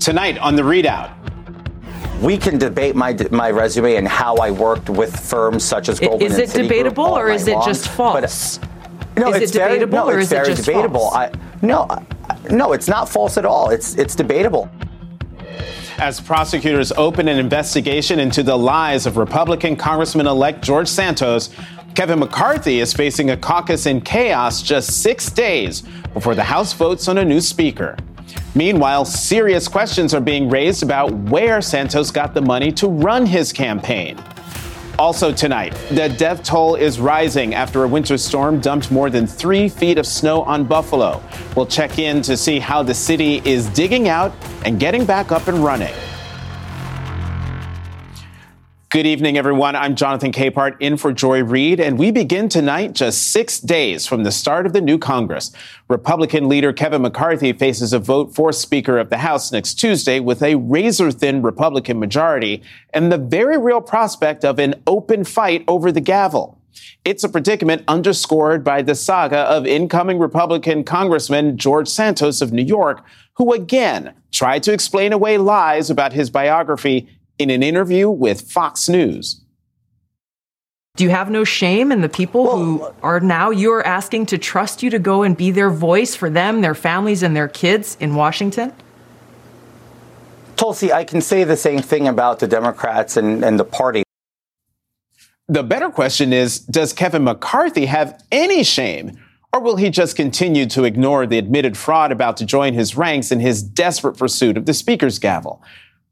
Tonight on The ReidOut. We can debate my resume and how I worked with firms such as Goldman Sachs. Is it debatable or is it just false? No, it's very debatable. No, it's not false at all. It's debatable. As prosecutors open an investigation into the lies of Republican Congressman-elect George Santos, Kevin McCarthy is facing a caucus in chaos just 6 days before the House votes on a new speaker. Meanwhile, serious questions are being raised about where Santos got the money to run his campaign. Also tonight, the death toll is rising after a winter storm dumped more than 3 feet of snow on Buffalo. We'll check in to see how the city is digging out and getting back up and running. Good evening, everyone. I'm Jonathan Capehart, in for Joy Reid, and we begin tonight just 6 days from the start of the new Congress. Republican leader Kevin McCarthy faces a vote for Speaker of the House next Tuesday with a razor-thin Republican majority and the very real prospect of an open fight over the gavel. It's a predicament underscored by the saga of incoming Republican Congressman George Santos of New York, who again tried to explain away lies about his biography in an interview with Fox News. Do you have no shame in the people who are now you're asking to trust you to go and be their voice for them, their families, and their kids in Washington? Tulsi, I can say the same thing about the Democrats and the party. The better question is, does Kevin McCarthy have any shame? Or will he just continue to ignore the admitted fraud about to join his ranks in his desperate pursuit of the speaker's gavel?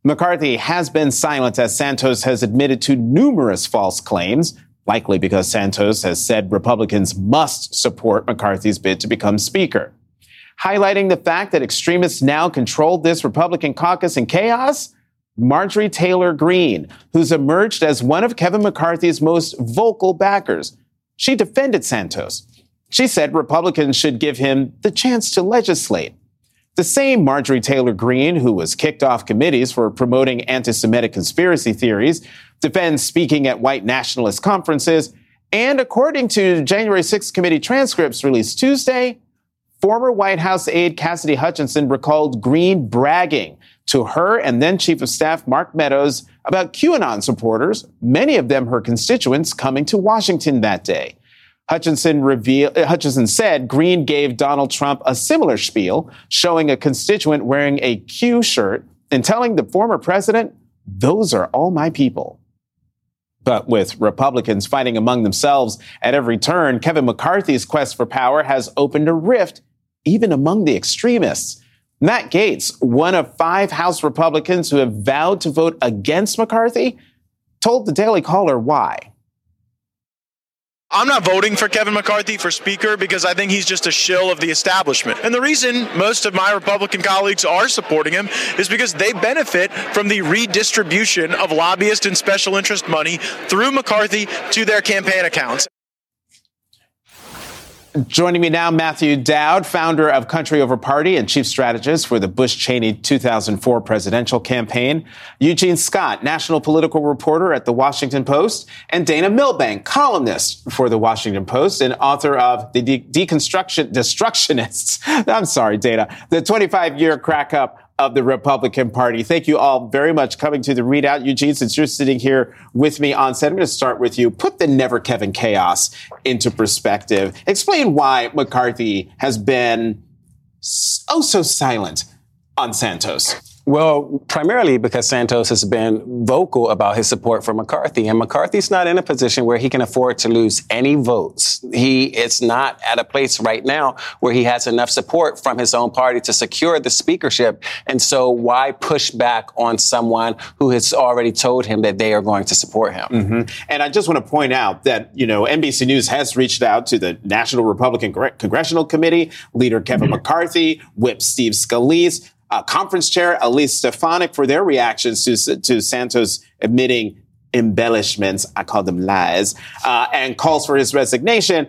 McCarthy has been silent as Santos has admitted to numerous false claims, likely because Santos has said Republicans must support McCarthy's bid to become Speaker. Highlighting the fact that extremists now control this Republican caucus in chaos, Marjorie Taylor Greene, who's emerged as one of Kevin McCarthy's most vocal backers. She defended Santos. She said Republicans should give him the chance to legislate. The same Marjorie Taylor Greene, who was kicked off committees for promoting anti-Semitic conspiracy theories, defends speaking at white nationalist conferences, and according to January 6th committee transcripts released Tuesday, former White House aide Cassidy Hutchinson recalled Greene bragging to her and then Chief of Staff Mark Meadows about QAnon supporters, many of them her constituents, coming to Washington that day. Hutchinson said Greene gave Donald Trump a similar spiel, showing a constituent wearing a Q shirt and telling the former president, "Those are all my people." But with Republicans fighting among themselves at every turn, Kevin McCarthy's quest for power has opened a rift even among the extremists. Matt Gaetz, one of 5 House Republicans who have vowed to vote against McCarthy, told the Daily Caller why. I'm not voting for Kevin McCarthy for Speaker because I think he's just a shill of the establishment. And the reason most of my Republican colleagues are supporting him is because they benefit from the redistribution of lobbyist and special interest money through McCarthy to their campaign accounts. Joining me now, Matthew Dowd, founder of Country Over Party and chief strategist for the Bush-Cheney 2004 presidential campaign, Eugene Scott, national political reporter at The Washington Post, and Dana Milbank, columnist for The Washington Post and author of The Destructionists. I'm sorry, Dana. The 25-year crack-up of the Republican Party. Thank you all very much coming to The ReidOut. Eugene, since you're sitting here with me on set, I'm going to start with you. Put the Never Kevin chaos into perspective. Explain why McCarthy has been so silent on Santos. Well, primarily because Santos has been vocal about his support for McCarthy, and McCarthy's not in a position where he can afford to lose any votes. It's not at a place right now where he has enough support from his own party to secure the speakership. And so why push back on someone who has already told him that they are going to support him? Mm-hmm. And I just want to point out that, you know, NBC News has reached out to the National Republican Congressional Committee, leader Kevin McCarthy, Whip Steve Scalise, conference chair Elise Stefanik for their reactions to Santos admitting embellishments. I call them lies, and calls for his resignation.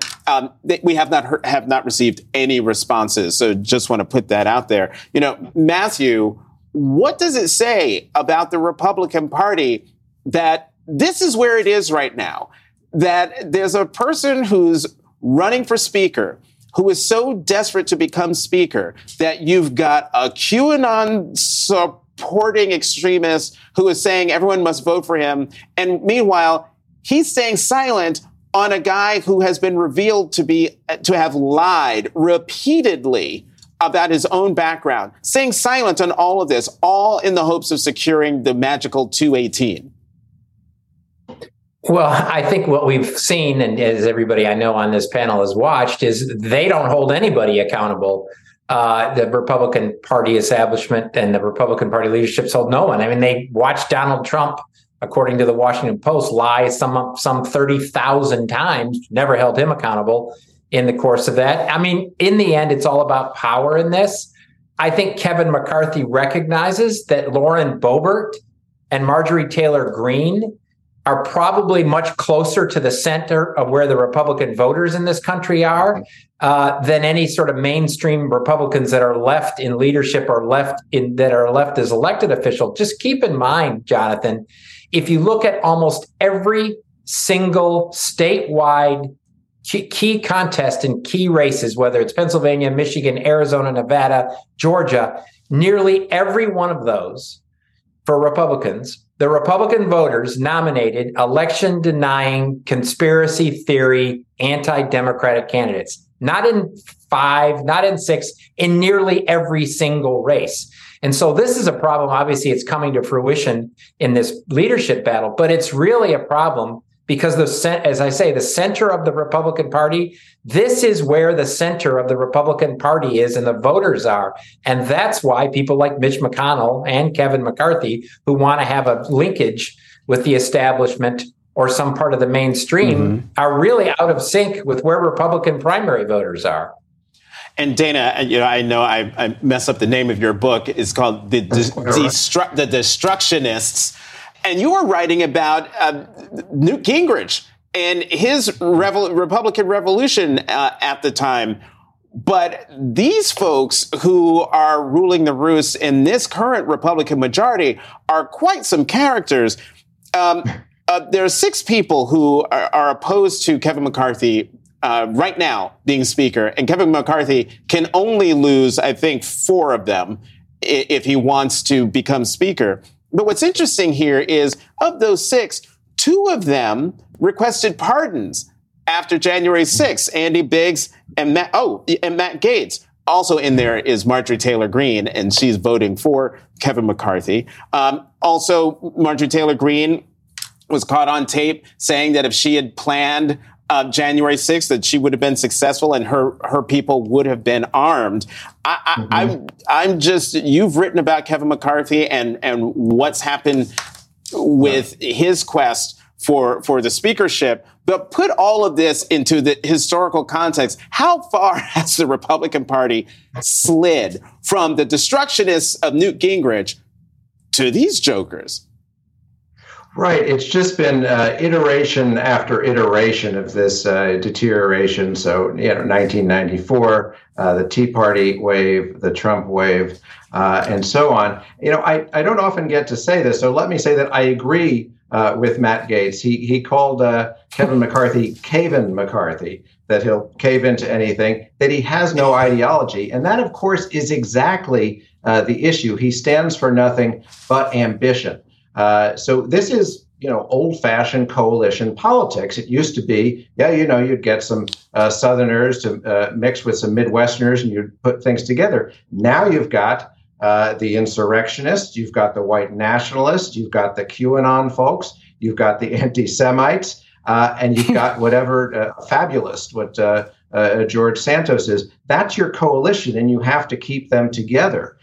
We have not received any responses. So just want to put that out there. You know, Matthew, what does it say about the Republican Party that this is where it is right now? That there's a person who's running for speaker who is so desperate to become speaker that you've got a QAnon supporting extremist who is saying everyone must vote for him. And meanwhile, he's staying silent on a guy who has been revealed to have lied repeatedly about his own background, staying silent on all of this, all in the hopes of securing the magical 218. Well, I think what we've seen, and as everybody I know on this panel has watched, is they don't hold anybody accountable. The Republican Party establishment and the Republican Party leaderships hold no one. I mean, they watched Donald Trump, according to the Washington Post, lie some 30,000 times, never held him accountable in the course of that. I mean, in the end, it's all about power in this. I think Kevin McCarthy recognizes that Lauren Boebert and Marjorie Taylor Greene are probably much closer to the center of where the Republican voters in this country are than any sort of mainstream Republicans that are left in leadership or left as elected officials. Just keep in mind, Jonathan, if you look at almost every single statewide key contest in key races, whether it's Pennsylvania, Michigan, Arizona, Nevada, Georgia, nearly every one of those for Republicans, the Republican voters nominated election-denying, conspiracy theory, anti-democratic candidates. Not in 5, not in 6, in nearly every single race. And so this is a problem. Obviously, it's coming to fruition in this leadership battle, but it's really a problem because, as I say, the center of the Republican Party, this is where the center of the Republican Party is and the voters are. And that's why people like Mitch McConnell and Kevin McCarthy, who want to have a linkage with the establishment or some part of the mainstream, are really out of sync with where Republican primary voters are. And Dana, you know, I know I mess up the name of your book. It's called The Destructionists. And you were writing about Newt Gingrich and his Republican revolution at the time. But these folks who are ruling the roost in this current Republican majority are quite some characters. There are 6 people who are opposed to Kevin McCarthy right now being speaker. And Kevin McCarthy can only lose, I think, 4 of them if he wants to become speaker. But what's interesting here is, of those 6, 2 of them requested pardons after January 6th. Andy Biggs and Matt Gaetz. Also in there is Marjorie Taylor Greene, and she's voting for Kevin McCarthy. Also, Marjorie Taylor Greene was caught on tape saying that if she had planned January 6th, that she would have been successful and her people would have been armed. I'm just, you've written about Kevin McCarthy and what's happened with his quest for the speakership, but put all of this into the historical context. How far has the Republican Party slid from the destructionists of Newt Gingrich to these jokers? Right. It's just been iteration after iteration of this deterioration. So, you know, 1994, the Tea Party wave, the Trump wave, and so on. You know, I don't often get to say this, so let me say that I agree with Matt Gaetz. He called Kevin McCarthy Caven McCarthy, that he'll cave into anything, that he has no ideology. And that, of course, is exactly the issue. He stands for nothing but ambition. So this is, you know, old-fashioned coalition politics. It used to be, you'd get some Southerners to mix with some Midwesterners and you'd put things together. Now you've got the insurrectionists, you've got the white nationalists, you've got the QAnon folks, you've got the anti-Semites, and you've got whatever fabulist, what George Santos is. That's your coalition, and you have to keep them together.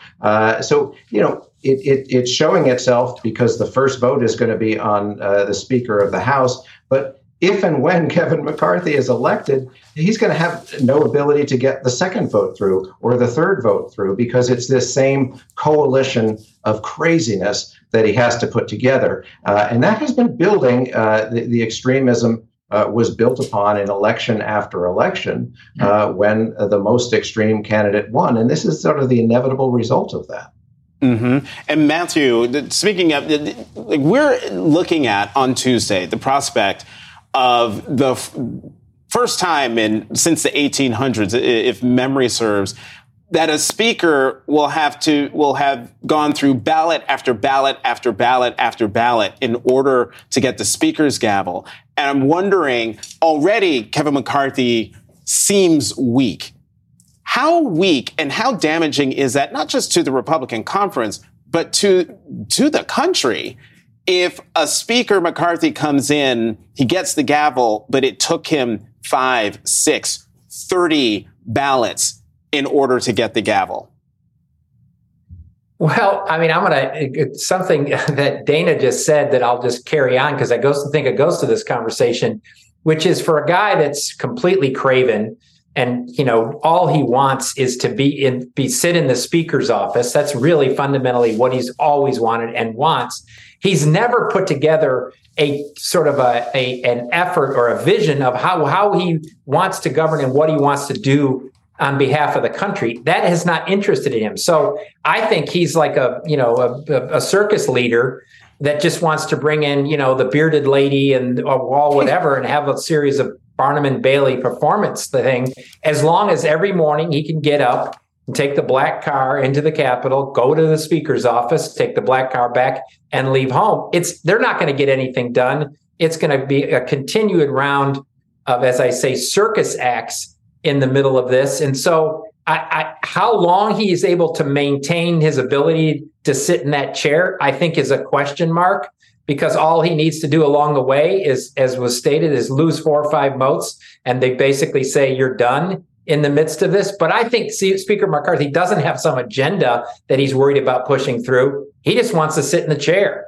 So, you know, it's showing itself because the first vote is going to be on the Speaker of the House. But if and when Kevin McCarthy is elected, he's going to have no ability to get the second vote through or the third vote through, because it's this same coalition of craziness that he has to put together. And that has been building. The extremism was built upon in election after election when the most extreme candidate won. And this is sort of the inevitable result of that. Mm-hmm. And Matthew, speaking of, we're looking at on Tuesday the prospect of the first time since the 1800s, if memory serves, that a speaker will have gone through ballot after ballot after ballot after ballot in order to get the speaker's gavel. And I'm wondering, already Kevin McCarthy seems weak. How weak and how damaging is that, not just to the Republican conference, but to the country? If a Speaker McCarthy comes in, he gets the gavel, but it took him 5, 6, 30 ballots in order to get the gavel. Well, I mean, it's something that Dana just said that I'll just carry on, because I think it goes to this conversation, which is for a guy that's completely craven and, you know, all he wants is to sit in the speaker's office. That's really fundamentally what he's always wanted and wants. He's never put together a sort of an effort or a vision of how he wants to govern and what he wants to do on behalf of the country. That has not interested him. So I think he's like a circus leader that just wants to bring in, you know, the bearded lady and whatever, and have a series of Barnum and Bailey performance thing, as long as every morning he can get up and take the black car into the Capitol, go to the speaker's office, take the black car back and leave home. They're not going to get anything done. It's going to be a continued round of, as I say, circus acts in the middle of this. And so how long he is able to maintain his ability to sit in that chair, I think is a question mark. Because all he needs to do along the way is, as was stated, is lose 4 or 5 votes, and they basically say you're done in the midst of this. But I think Speaker McCarthy doesn't have some agenda that he's worried about pushing through. He just wants to sit in the chair.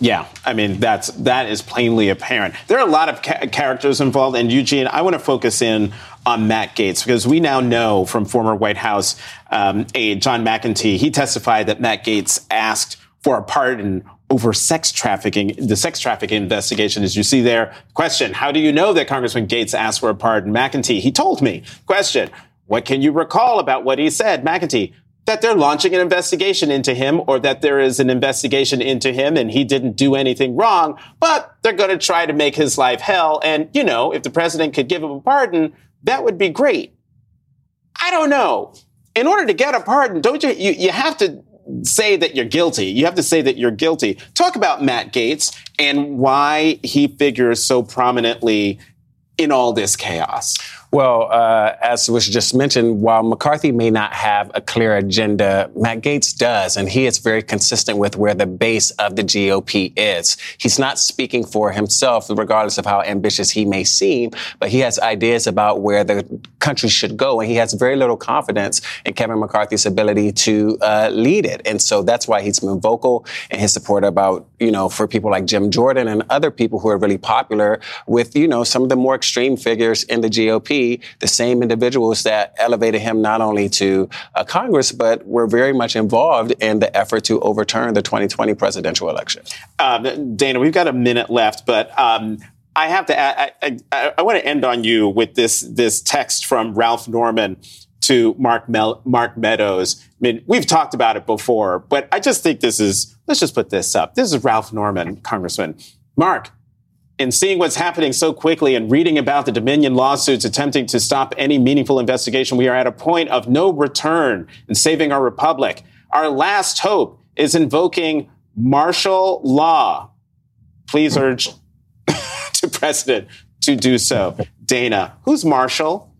Yeah, I mean, that is plainly apparent. There are a lot of characters involved. And Eugene, I want to focus in on Matt Gaetz, because we now know from former White House aide John McEntee, he testified that Matt Gaetz asked for a pardon over sex trafficking, the sex trafficking investigation, as you see there. Question, how do you know that Congressman Gaetz asked for a pardon? McEntee, he told me. Question, what can you recall about what he said? McEntee, that they're launching an investigation into him, or that there is an investigation into him and he didn't do anything wrong, but they're going to try to make his life hell. And, you know, if the president could give him a pardon, that would be great. I don't know. In order to get a pardon, don't you have to say that you're guilty. You have to say that you're guilty. Talk about Matt Gaetz and why he figures so prominently in all this chaos. Well, as was just mentioned, while McCarthy may not have a clear agenda, Matt Gaetz does, and he is very consistent with where the base of the GOP is. He's not speaking for himself, regardless of how ambitious he may seem, but he has ideas about where the country should go, and he has very little confidence in Kevin McCarthy's ability to lead it. And so that's why he's been vocal in his support about, you know, for people like Jim Jordan and other people who are really popular with, you know, some of the more extreme figures in the GOP. The same individuals that elevated him not only to Congress, but were very much involved in the effort to overturn the 2020 presidential election. Dana, we've got a minute left, but I have to add, I want to end on you with this text from Ralph Norman to Mark Meadows. I mean, we've talked about it before, but I just think let's just put this up. This is Ralph Norman, Congressman. Mark, in seeing what's happening so quickly and reading about the Dominion lawsuits attempting to stop any meaningful investigation, we are at a point of no return in saving our republic. Our last hope is invoking martial law. Please urge the president to do so. Dana, who's martial?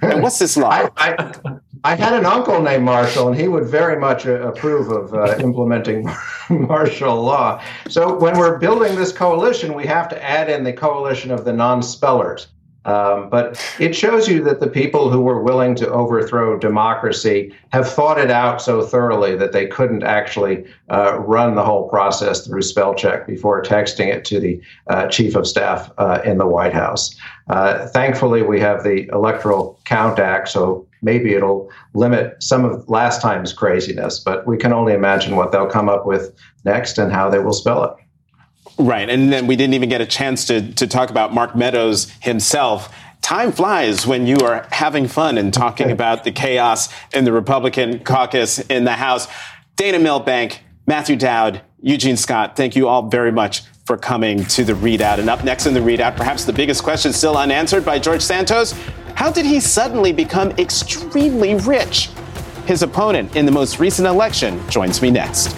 And what's this law? I, I, I had an uncle named Marshall, and he would very much approve of implementing martial law. So when we're building this coalition, we have to add in the coalition of the non-spellers. But it shows you that the people who were willing to overthrow democracy have thought it out so thoroughly that they couldn't actually run the whole process through spell check before texting it to the chief of staff in the White House. Thankfully, we have the Electoral Count Act, so maybe it'll limit some of last time's craziness, but we can only imagine what they'll come up with next and how they will spell it. Right. And then we didn't even get a chance to talk about Mark Meadows himself. Time flies when you are having fun and talking about the chaos in the Republican caucus in the House. Dana Milbank, Matthew Dowd, Eugene Scott, thank you all very much for coming to The ReidOut. And up next in The ReidOut, perhaps the biggest question still unanswered by George Santos. How did he suddenly become extremely rich? His opponent in the most recent election joins me next.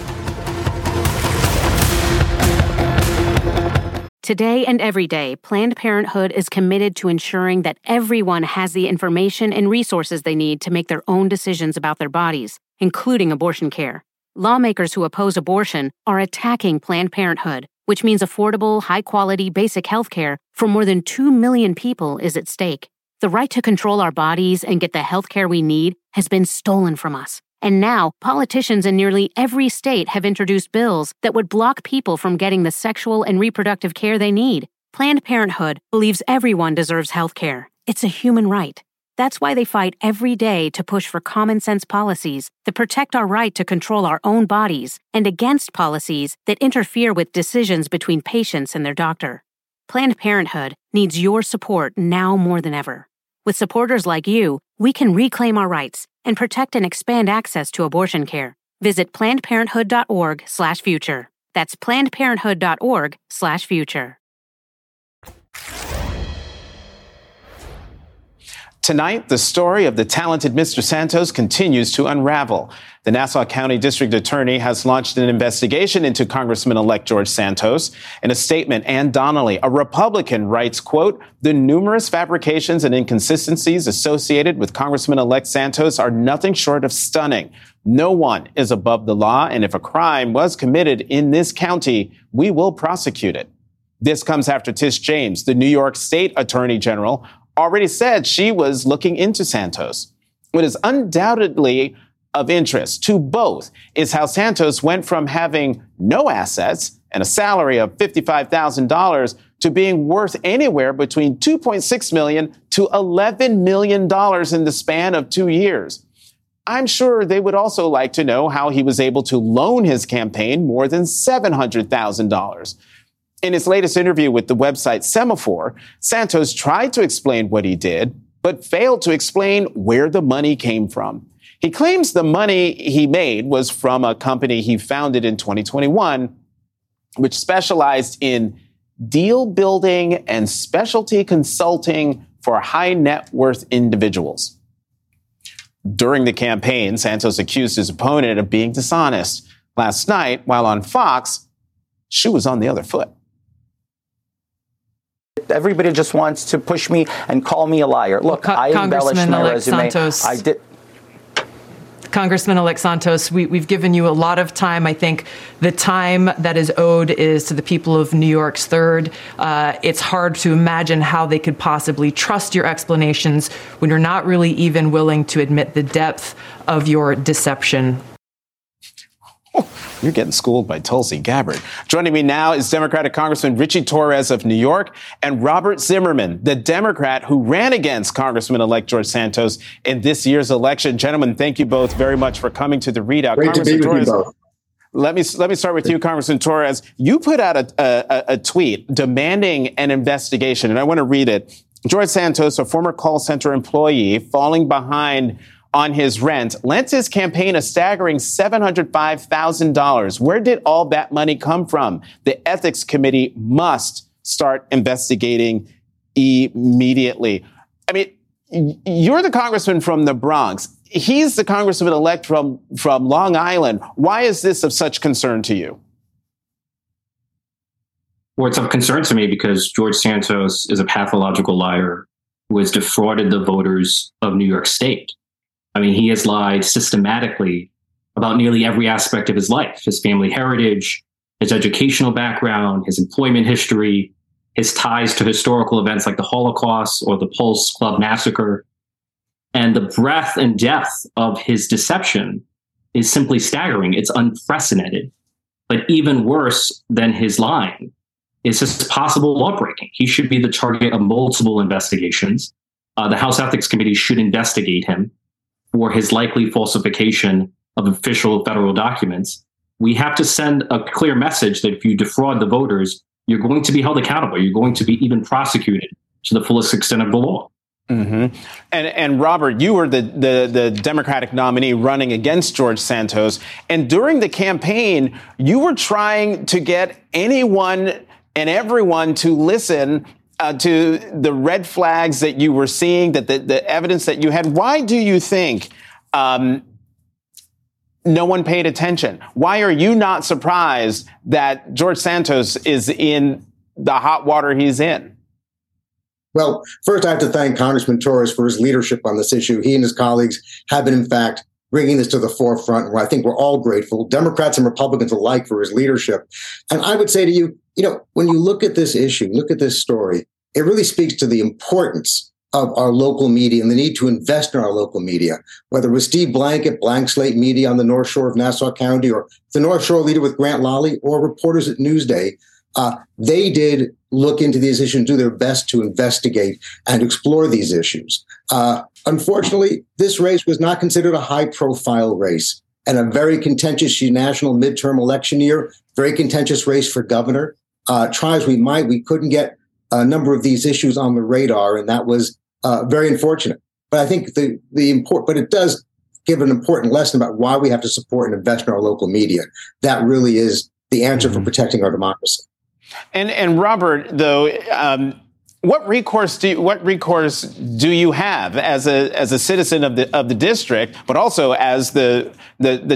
Today and every day, Planned Parenthood is committed to ensuring that everyone has the information and resources they need to make their own decisions about their bodies, including abortion care. Lawmakers who oppose abortion are attacking Planned Parenthood, which means affordable, high-quality, basic health care for more than 2 million people is at stake. The right to control our bodies and get the health care we need has been stolen from us. And now, politicians in nearly every state have introduced bills that would block people from getting the sexual and reproductive care they need. Planned Parenthood believes everyone deserves health care. It's a human right. That's why they fight every day to push for common sense policies that protect our right to control our own bodies and against policies that interfere with decisions between patients and their doctor. Planned Parenthood needs your support now more than ever. With supporters like you, we can reclaim our rights and protect and expand access to abortion care. Visit PlannedParenthood.org/future. That's PlannedParenthood.org/future. Tonight, the story of the talented Mr. Santos continues to unravel. The Nassau County District Attorney has launched an investigation into Congressman-elect George Santos. In a statement, Ann Donnelly, a Republican, writes, quote, "The numerous fabrications and inconsistencies associated with Congressman-elect Santos are nothing short of stunning. No one is above the law, and if a crime was committed in this county, we will prosecute it." This comes after Tish James, the New York State Attorney General, already said she was looking into Santos. What is undoubtedly of interest to both is how Santos went from having no assets and a salary of $55,000 to being worth anywhere between $2.6 million to $11 million in the span of 2 years. I'm sure they would also like to know how he was able to loan his campaign more than $700,000. In his latest interview with the website Semaphore, Santos tried to explain what he did, but failed to explain where the money came from. He claims the money he made was from a company he founded in 2021, which specialized in deal building and specialty consulting for high net worth individuals. During the campaign, Santos accused his opponent of being dishonest. Last night, while on Fox, she was on the other foot. Everybody just wants to push me and call me a liar. Look, well, I embellished my resume. Santos, I did. Congressman-elect Santos, we've given you a lot of time. I think the time that is owed is to the people of New York's third. It's hard to imagine how they could possibly trust your explanations when you're not really even willing to admit the depth of your deception. You're getting schooled by Tulsi Gabbard. Joining me now is Democratic Congressman Richie Torres of New York and Robert Zimmerman, the Democrat who ran against Congressman-elect George Santos in this year's election. Gentlemen, thank you both very much for coming to The ReidOut. Great to be with you both. Let me start with you, Congressman Torres. You put out a tweet demanding an investigation, and I want to read it. George Santos, a former call center employee falling behind on his rent, lent his campaign a staggering $705,000. Where did all that money come from? The ethics committee must start investigating immediately. I mean, you're the congressman from the Bronx. He's the congressman-elect from Long Island. Why is this of such concern to you? Well, it's of concern to me because George Santos is a pathological liar who has defrauded the voters of New York State. I mean, he has lied systematically about nearly every aspect of his life, his family heritage, his educational background, his employment history, his ties to historical events like the Holocaust or the Pulse Club massacre. And the breadth and depth of his deception is simply staggering. It's unprecedented. But even worse than his lying is his possible lawbreaking. He should be the target of multiple investigations. The House Ethics Committee should investigate him for his likely falsification of official federal documents. We have to send a clear message that if you defraud the voters, you're going to be held accountable. You're going to be even prosecuted to the fullest extent of the law. Mm-hmm. And Robert, you were the Democratic nominee running against George Santos. And during the campaign, you were trying to get anyone and everyone to listen to the red flags that you were seeing, that the evidence that you had. Why do you think no one paid attention? Why are you not surprised that George Santos is in the hot water he's in? Well, first, I have to thank Congressman Torres for his leadership on this issue. He and his colleagues have been, in fact, bringing this to the forefront, where I think we're all grateful, Democrats and Republicans alike, for his leadership. And I would say to you, you know, when you look at this issue, look at this story, it really speaks to the importance of our local media and the need to invest in our local media, whether it was Steve Blank at Blank Slate Media on the North Shore of Nassau County, or the North Shore Leader with Grant Lally, or reporters at Newsday. They did look into these issues and do their best to investigate and explore these issues. Unfortunately, this race was not considered a high-profile race, and a very contentious national midterm election year, very contentious race for governor. Try as we might, we couldn't get a number of these issues on the radar, and that was very unfortunate. But I think but it does give an important lesson about why we have to support and invest in our local media. That really is the answer for protecting our democracy. And Robert, though, what recourse do you have as a citizen of the district, but also as the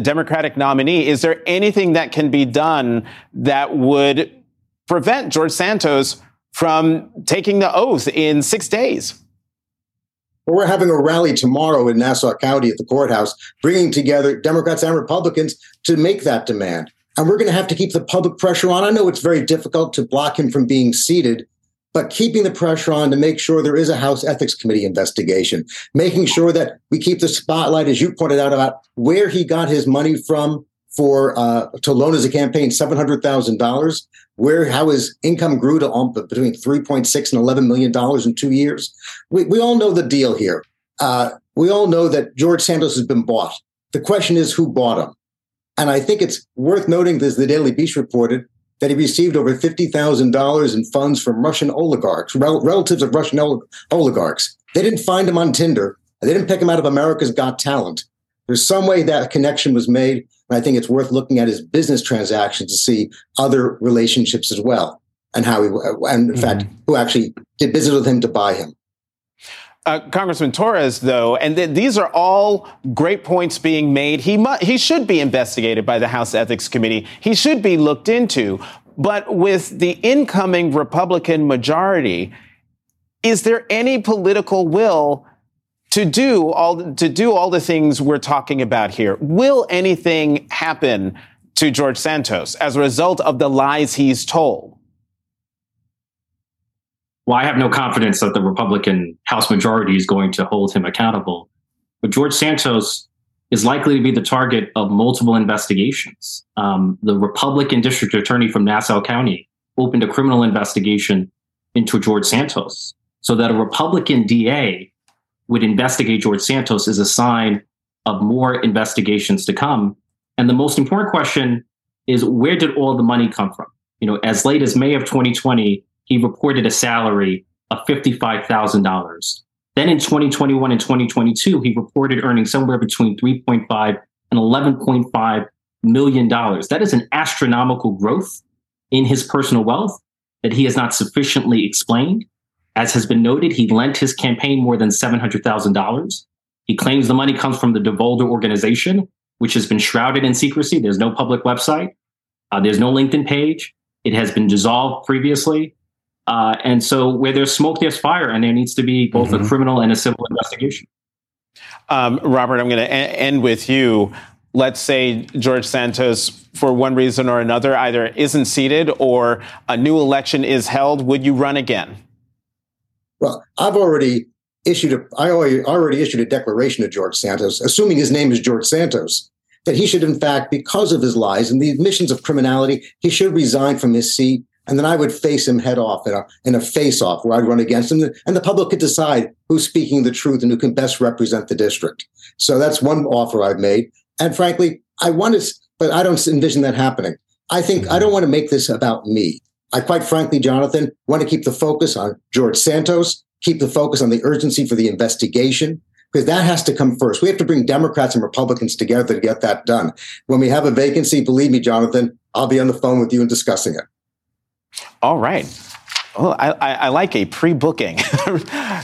Democratic nominee? Is there anything that can be done that would prevent George Santos from taking the oath in 6 days? Well, we're having a rally tomorrow in Nassau County at the courthouse, bringing together Democrats and Republicans to make that demand. And we're going to have to keep the public pressure on. I know it's very difficult to block him from being seated, but keeping the pressure on to make sure there is a House Ethics Committee investigation, making sure that we keep the spotlight, as you pointed out, about where he got his money from to loan as a campaign $700,000, how his income grew to between $3.6 and $11 million in 2 years. We all know the deal here. We all know that George Santos has been bought. The question is, who bought him? And I think it's worth noting, as the Daily Beast reported, that he received over $50,000 in funds from Russian oligarchs, relatives of Russian oligarchs. They didn't find him on Tinder. They didn't pick him out of America's Got Talent. There's some way that connection was made, and I think it's worth looking at his business transactions to see other relationships as well, and how he, and in fact, who actually did business with him to buy him. Congressman Torres, though, and these are all great points being made. He should be investigated by the House Ethics Committee. He should be looked into. But with the incoming Republican majority, is there any political will to do all the things we're talking about here? Will anything happen to George Santos as a result of the lies he's told? Well, I have no confidence that the Republican House majority is going to hold him accountable. But George Santos is likely to be the target of multiple investigations. The Republican district attorney from Nassau County opened a criminal investigation into George Santos. So that a Republican DA would investigate George Santos is a sign of more investigations to come. And the most important question is, where did all the money come from? You know, as late as May of 2020, he reported a salary of $55,000. Then in 2021 and 2022, he reported earning somewhere between $3.5 and $11.5 million. That is an astronomical growth in his personal wealth that he has not sufficiently explained. As has been noted, he lent his campaign more than $700,000. He claims the money comes from the DeVolder organization, which has been shrouded in secrecy. There's no public website. There's no LinkedIn page. It has been dissolved previously. And so where there's smoke, there's fire, and there needs to be both a criminal and a civil investigation. Robert, I'm going to end with you. Let's say George Santos, for one reason or another, either isn't seated or a new election is held. Would you run again? Well, I already issued a declaration to George Santos, assuming his name is George Santos, that he should, in fact, because of his lies and the admissions of criminality, he should resign from his seat. And then I would face him head off in a face-off where I'd run against him. And the public could decide who's speaking the truth and who can best represent the district. So that's one offer I've made. And frankly, but I don't envision that happening. I don't want to make this about me. I quite frankly, Jonathan, want to keep the focus on George Santos, keep the focus on the urgency for the investigation, because that has to come first. We have to bring Democrats and Republicans together to get that done. When we have a vacancy, believe me, Jonathan, I'll be on the phone with you and discussing it. All right. Well, I like a pre-booking.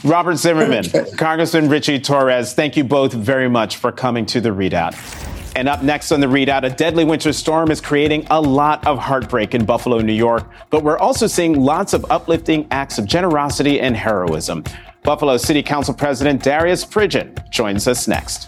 Robert Zimmerman, Congressman Richie Torres, thank you both very much for coming to The ReidOut. And up next on The ReidOut, a deadly winter storm is creating a lot of heartbreak in Buffalo, New York, but we're also seeing lots of uplifting acts of generosity and heroism. Buffalo City Council President Darius Pridgen joins us next.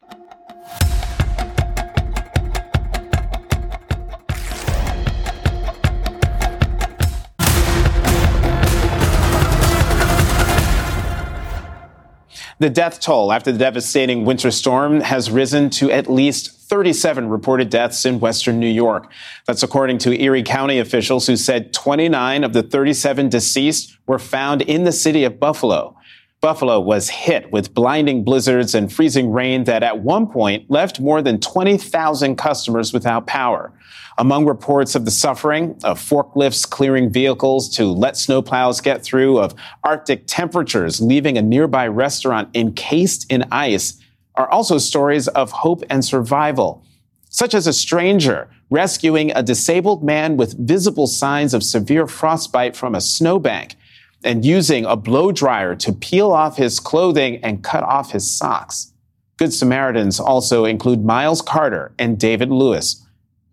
The death toll after the devastating winter storm has risen to at least 37 reported deaths in western New York. That's according to Erie County officials who said 29 of the 37 deceased were found in the city of Buffalo. Buffalo was hit with blinding blizzards and freezing rain that at one point left more than 20,000 customers without power. Among reports of the suffering, of forklifts clearing vehicles to let snowplows get through, of Arctic temperatures leaving a nearby restaurant encased in ice, are also stories of hope and survival, such as a stranger rescuing a disabled man with visible signs of severe frostbite from a snowbank, and using a blow dryer to peel off his clothing and cut off his socks. Good Samaritans also include Miles Carter and David Lewis,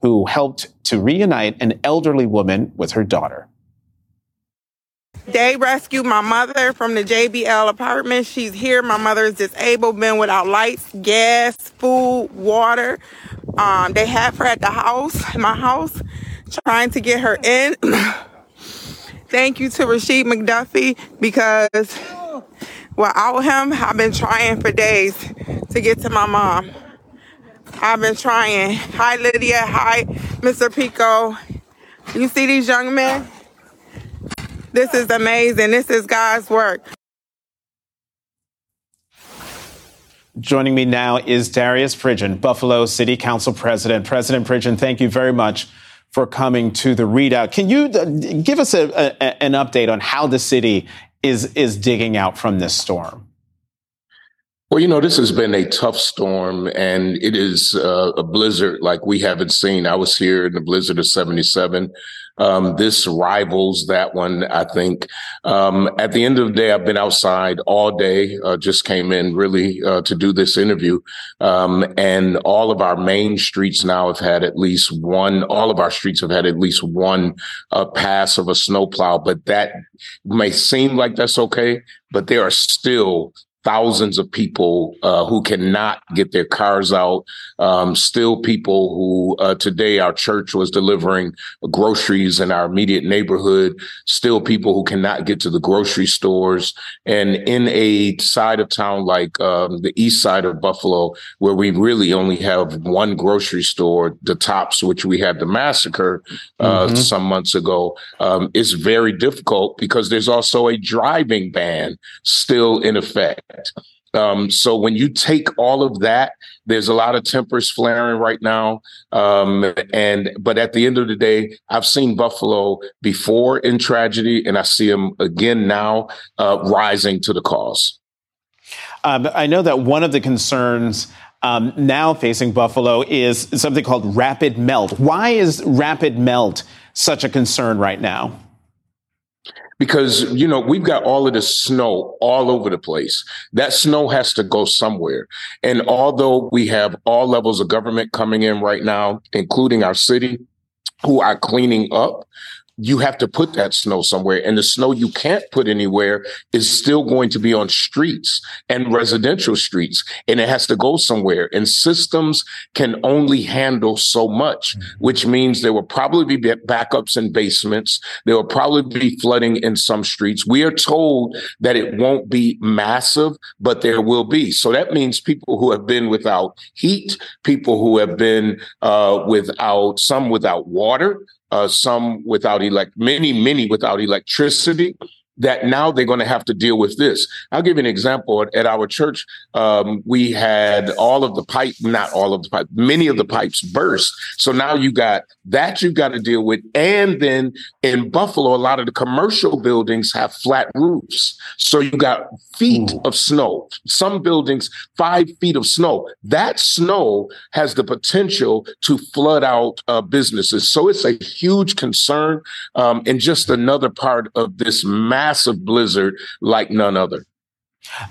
who helped to reunite an elderly woman with her daughter. They rescued my mother from the JBL apartment. She's here. My mother is disabled, been without lights, gas, food, water. They had her at the house, my house, trying to get her in. Thank you to Rasheed McDuffie because without him, I've been trying for days to get to my mom. I've been trying. Hi, Lydia. Hi, Mr. Pico. You see these young men? This is amazing. This is God's work. Joining me now is Darius Pridgen, Buffalo City Council President. President Pridgen, thank you very much for coming to The ReidOut. Can you give us an update on how the city is digging out from this storm? Well, this has been a tough storm, and it is a blizzard like we haven't seen. I was here in the blizzard of 77. This rivals that one, I think. At the end of the day, I've been outside all day, just came in really to do this interview. And all of our main streets now have had at least one, pass of a snowplow. But that may seem like that's okay, but there are still thousands of people who cannot get their cars out, still people who today our church was delivering groceries in our immediate neighborhood, still people who cannot get to the grocery stores. And in a side of town like the east side of Buffalo, where we really only have one grocery store, the Tops, which we had the massacre some months ago, it's very difficult because there's also a driving ban still in effect. So when you take all of that, there's a lot of tempers flaring right now. But at the end of the day, I've seen Buffalo before in tragedy, and I see them again now rising to the cause. I know that one of the concerns now facing Buffalo is something called rapid melt. Why is rapid melt such a concern right now? Because, you know, we've got all of this snow all over the place. That snow has to go somewhere. And although we have all levels of government coming in right now, including our city, who are cleaning up, you have to put that snow somewhere. And the snow you can't put anywhere is still going to be on streets and residential streets. And it has to go somewhere. And systems can only handle so much, which means there will probably be backups in basements. There will probably be flooding in some streets. We are told that it won't be massive, but there will be. So that means people who have been without heat, people who have been without water, some without many without electricity, that now they're going to have to deal with this. I'll give you an example. At our church, we had many of the pipes burst. So now you got that you've got to deal with. And then in Buffalo, a lot of the commercial buildings have flat roofs. So you got feet of snow, some buildings, 5 feet of snow. That snow has the potential to flood out businesses. So it's a huge concern and just another part of this massive blizzard like none other.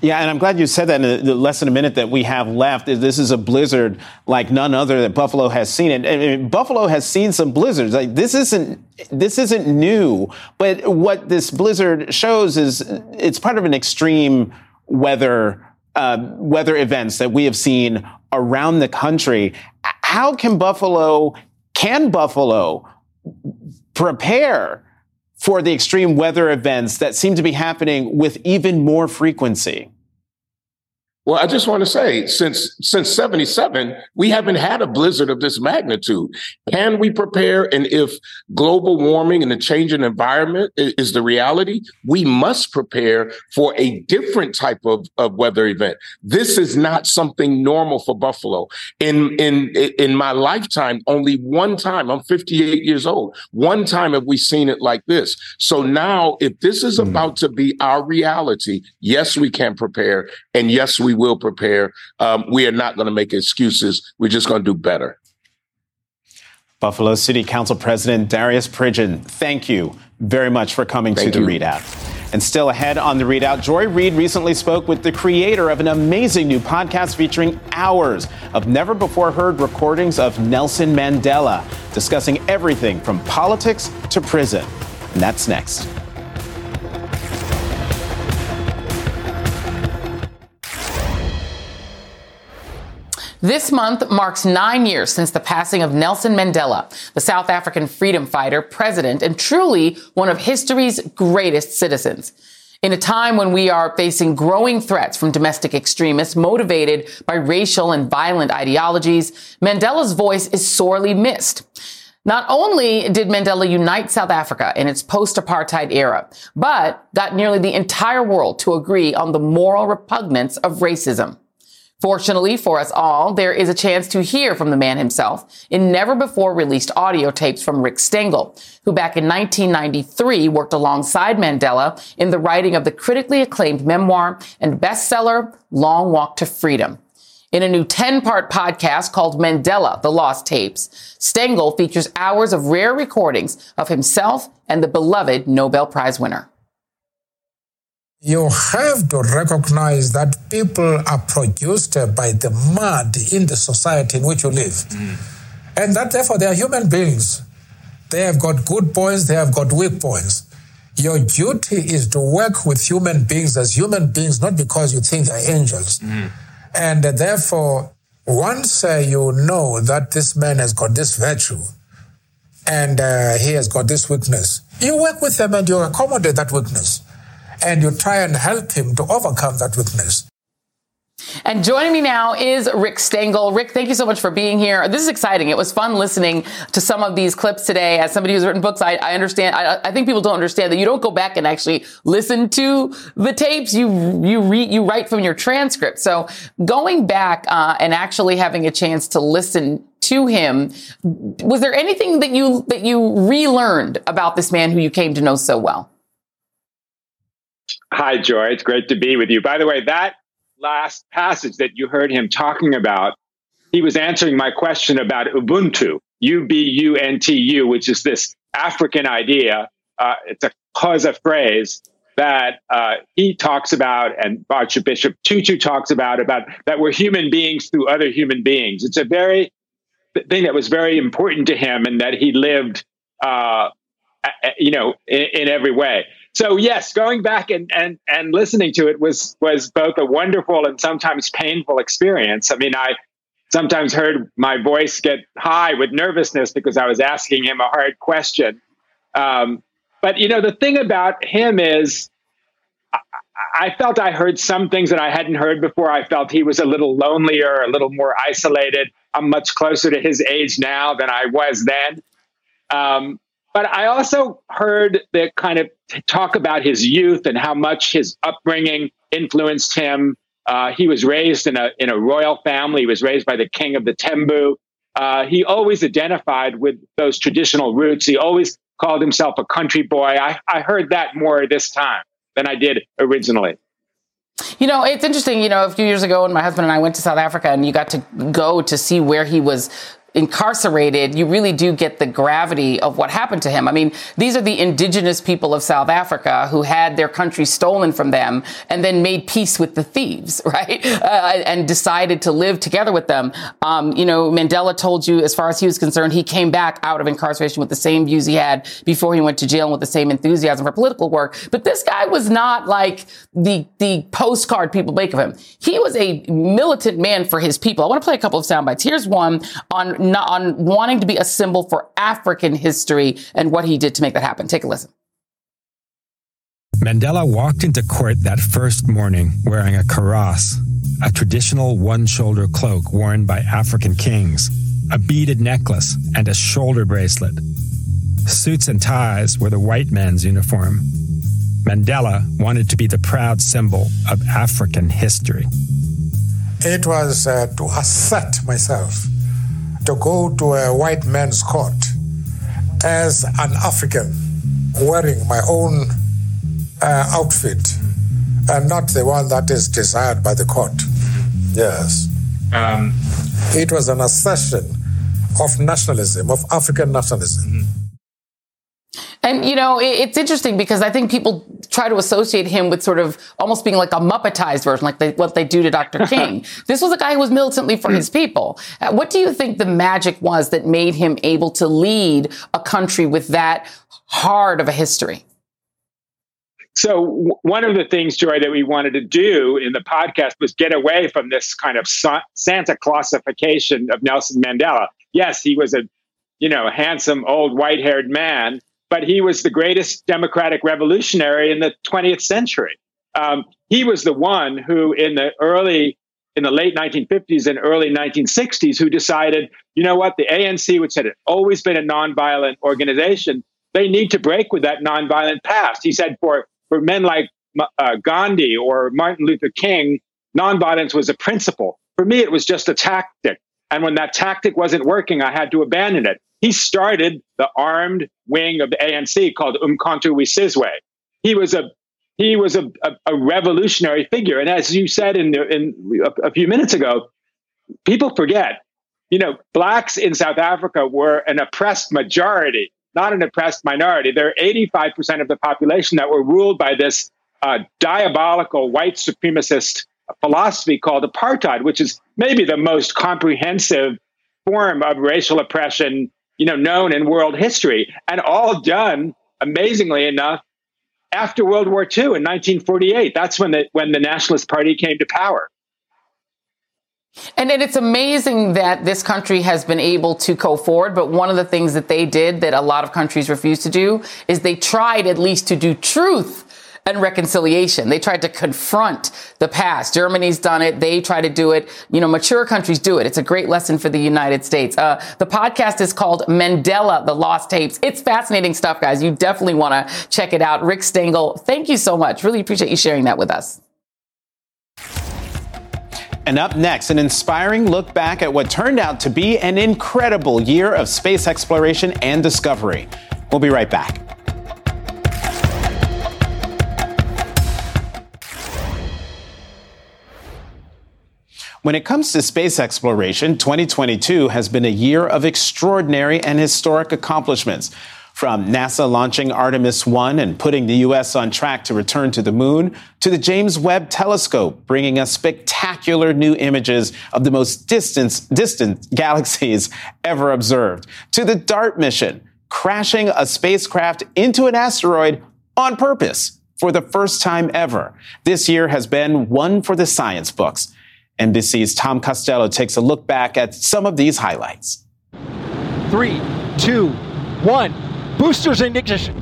Yeah, and I'm glad you said that. In the less than a minute that we have left, this is a blizzard like none other that Buffalo has seen. And Buffalo has seen some blizzards. Like this isn't new. But what this blizzard shows is it's part of an extreme weather events that we have seen around the country. How can Buffalo prepare for the extreme weather events that seem to be happening with even more frequency? Well, I just want to say, since 77, we haven't had a blizzard of this magnitude. Can we prepare? And if global warming and the change in environment is the reality, we must prepare for a different type of weather event. This is not something normal for Buffalo. In my lifetime, only one time, I'm 58 years old, one time have we seen it like this. So now, if this is about to be our reality, yes, we can prepare. And yes, we will prepare. We are not going to make excuses. We're just going to do better. Buffalo City Council President Darius Pridgen, thank you very much for coming to The ReidOut. And still ahead on The ReidOut, Joy Reid recently spoke with the creator of an amazing new podcast featuring hours of never-before-heard recordings of Nelson Mandela, discussing everything from politics to prison. And that's next. This month marks 9 years since the passing of Nelson Mandela, the South African freedom fighter, president, and truly one of history's greatest citizens. In a time when we are facing growing threats from domestic extremists motivated by racial and violent ideologies, Mandela's voice is sorely missed. Not only did Mandela unite South Africa in its post-apartheid era, but got nearly the entire world to agree on the moral repugnance of racism. Fortunately for us all, there is a chance to hear from the man himself in never-before-released audio tapes from Rick Stengel, who back in 1993 worked alongside Mandela in the writing of the critically acclaimed memoir and bestseller Long Walk to Freedom. In a new 10-part podcast called Mandela, The Lost Tapes, Stengel features hours of rare recordings of himself and the beloved Nobel Prize winner. You have to recognize that people are produced by the mud in the society in which you live. And that therefore they are human beings. They have got good points, they have got weak points. Your duty is to work with human beings as human beings, not because you think they're angels. Mm. And therefore, once you know that this man has got this virtue and he has got this weakness, you work with him and you accommodate that weakness. And you try and help him to overcome that weakness. And joining me now is Rick Stengel. Rick, thank you so much for being here. This is exciting. It was fun listening to some of these clips today. As somebody who's written books, I understand. I think people don't understand that you don't go back and actually listen to the tapes. You write from your transcript. So going back and actually having a chance to listen to him, was there anything that you relearned about this man who you came to know so well? Hi, Joy. It's great to be with you. By the way, that last passage that you heard him talking about, he was answering my question about Ubuntu, U-B-U-N-T-U, which is this African idea. It's a Xhosa phrase that he talks about and Archbishop Tutu talks about that we're human beings through other human beings. It's a very thing that was very important to him and that he lived, in every way. So yes, going back and listening to it was both a wonderful and sometimes painful experience. I mean, I sometimes heard my voice get high with nervousness because I was asking him a hard question. But, the thing about him is I felt I heard some things that I hadn't heard before. I felt he was a little lonelier, a little more isolated. I'm much closer to his age now than I was then. But I also heard the kind of talk about his youth and how much his upbringing influenced him. He was raised in a royal family. He was raised by the king of the Tembu. He always identified with those traditional roots. He always called himself a country boy. I heard that more this time than I did originally. It's interesting, a few years ago when my husband and I went to South Africa and you got to go to see where he was incarcerated, you really do get the gravity of what happened to him. I mean, these are the indigenous people of South Africa who had their country stolen from them and then made peace with the thieves, right? And decided to live together with them. Mandela told you, as far as he was concerned, he came back out of incarceration with the same views he had before he went to jail and with the same enthusiasm for political work. But this guy was not like the postcard people make of him. He was a militant man for his people. I want to play a couple of sound bites. Here's one on wanting to be a symbol for African history and what he did to make that happen. Take a listen. Mandela walked into court that first morning wearing a karas, a traditional one-shoulder cloak worn by African kings, a beaded necklace, and a shoulder bracelet. Suits and ties were the white man's uniform. Mandela wanted to be the proud symbol of African history. It was to assert myself, to go to a white man's court as an African wearing my own outfit and not the one that is desired by the court. Yes. It was an assertion of nationalism, of African nationalism. Mm-hmm. And, it's interesting because I think people try to associate him with sort of almost being like a Muppetized version, like what they do to Dr. King. This was a guy who was militantly for his people. What do you think the magic was that made him able to lead a country with that hard of a history? So one of the things, Joy, that we wanted to do in the podcast was get away from this kind of Santa Clausification of Nelson Mandela. Yes, he was a, handsome, old, white-haired man. But he was the greatest democratic revolutionary in the 20th century. He was the one who in the late 1950s and early 1960s, who decided, the ANC, which had always been a nonviolent organization, they need to break with that nonviolent past. He said for men like Gandhi or Martin Luther King, nonviolence was a principle. For me, it was just a tactic. And when that tactic wasn't working, I had to abandon it. He started the armed wing of the ANC called Umkhonto we Sizwe. He was a revolutionary figure, and as you said in a few minutes ago, people forget. Blacks in South Africa were an oppressed majority, not an oppressed minority. There are 85% of the population that were ruled by this diabolical white supremacist philosophy called apartheid, which is maybe the most comprehensive form of racial oppression known in world history, and all done, amazingly enough, after World War II in 1948. That's when the Nationalist Party came to power. And it's amazing that this country has been able to go forward. But one of the things that they did that a lot of countries refused to do is they tried at least to do truth and reconciliation. They tried to confront the past. Germany's done it. They try to do it. You know, mature countries do it. It's a great lesson for the United States. The podcast is called Mandela, The Lost Tapes. It's fascinating stuff, guys. You definitely want to check it out. Rick Stengel, thank you so much. Really appreciate you sharing that with us. And up next, an inspiring look back at what turned out to be an incredible year of space exploration and discovery. We'll be right back. When it comes to space exploration, 2022 has been a year of extraordinary and historic accomplishments. From NASA launching Artemis 1 and putting the U.S. on track to return to the moon, to the James Webb Telescope, bringing us spectacular new images of the most distant galaxies ever observed, to the DART mission, crashing a spacecraft into an asteroid on purpose for the first time ever. This year has been one for the science books. NBC's Tom Costello takes a look back at some of these highlights. 3, 2, 1. Boosters in ignition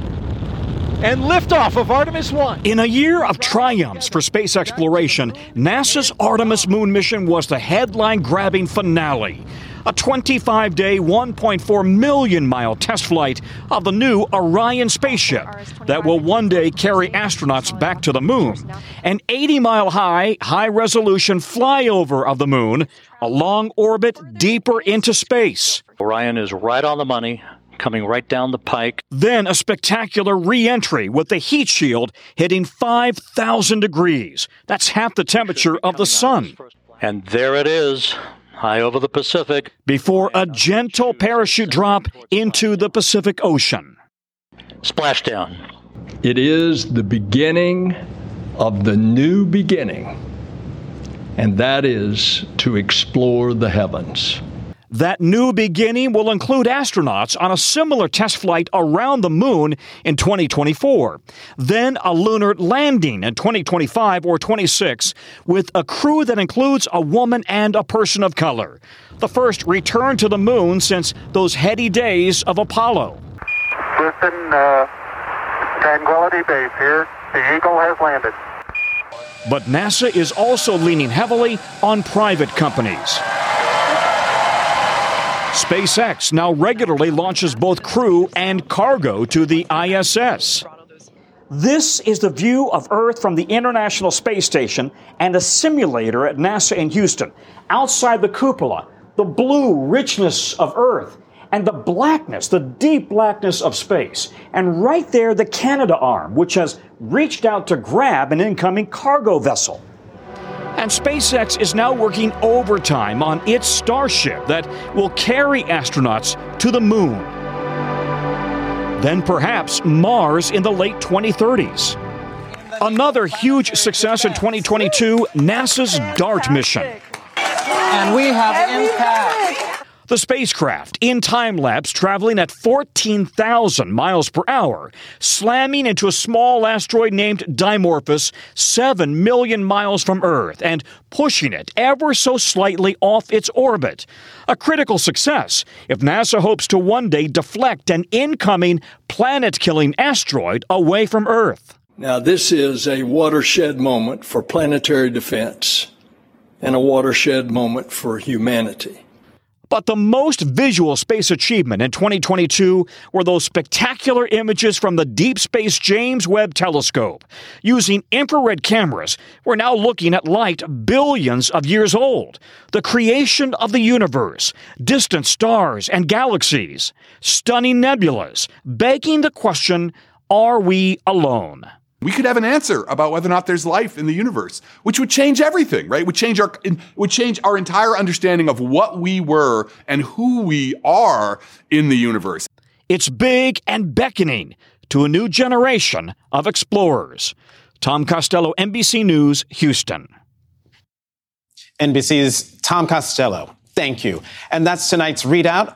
and liftoff of Artemis 1. In a year of triumphs for space exploration, NASA's Artemis moon mission was the headline-grabbing finale. A 25-day, 1.4 million-mile test flight of the new Orion spaceship that will one day carry astronauts back to the moon. An 80-mile-high, high-resolution flyover of the moon, a long orbit deeper into space. Orion is right on the money, coming right down the pike. Then a spectacular re-entry with the heat shield hitting 5,000 degrees. That's half the temperature of the sun. And there it is, high over the Pacific. Before a gentle parachute drop into the Pacific Ocean. Splashdown. It is the beginning of the new beginning, and that is to explore the heavens. That new beginning will include astronauts on a similar test flight around the moon in 2024. Then a lunar landing in 2025 or 26 with a crew that includes a woman and a person of color. The first return to the moon since those heady days of Apollo. Houston, Tranquility Base here. The Eagle has landed. But NASA is also leaning heavily on private companies. SpaceX now regularly launches both crew and cargo to the ISS. This is the view of Earth from the International Space Station and a simulator at NASA in Houston. Outside the cupola, the blue richness of Earth and the blackness, the deep blackness of space. And right there, the Canada arm, which has reached out to grab an incoming cargo vessel. And SpaceX is now working overtime on its Starship that will carry astronauts to the moon. Then perhaps Mars in the late 2030s. Another huge success in 2022, NASA's DART mission. And we have impact. The spacecraft, in time-lapse, traveling at 14,000 miles per hour, slamming into a small asteroid named Dimorphos, 7 million miles from Earth, and pushing it ever so slightly off its orbit. A critical success if NASA hopes to one day deflect an incoming planet-killing asteroid away from Earth. Now, this is a watershed moment for planetary defense and a watershed moment for humanity. But the most visual space achievement in 2022 were those spectacular images from the Deep Space James Webb Telescope. Using infrared cameras, we're now looking at light billions of years old, the creation of the universe, distant stars and galaxies, stunning nebulas, begging the question, are we alone? We could have an answer about whether or not there's life in the universe, which would change everything, right? Would change our entire understanding of what we were and who we are in the universe. It's big and beckoning to a new generation of explorers. Tom Costello, NBC News, Houston. NBC's Tom Costello, thank you. And that's tonight's ReidOut.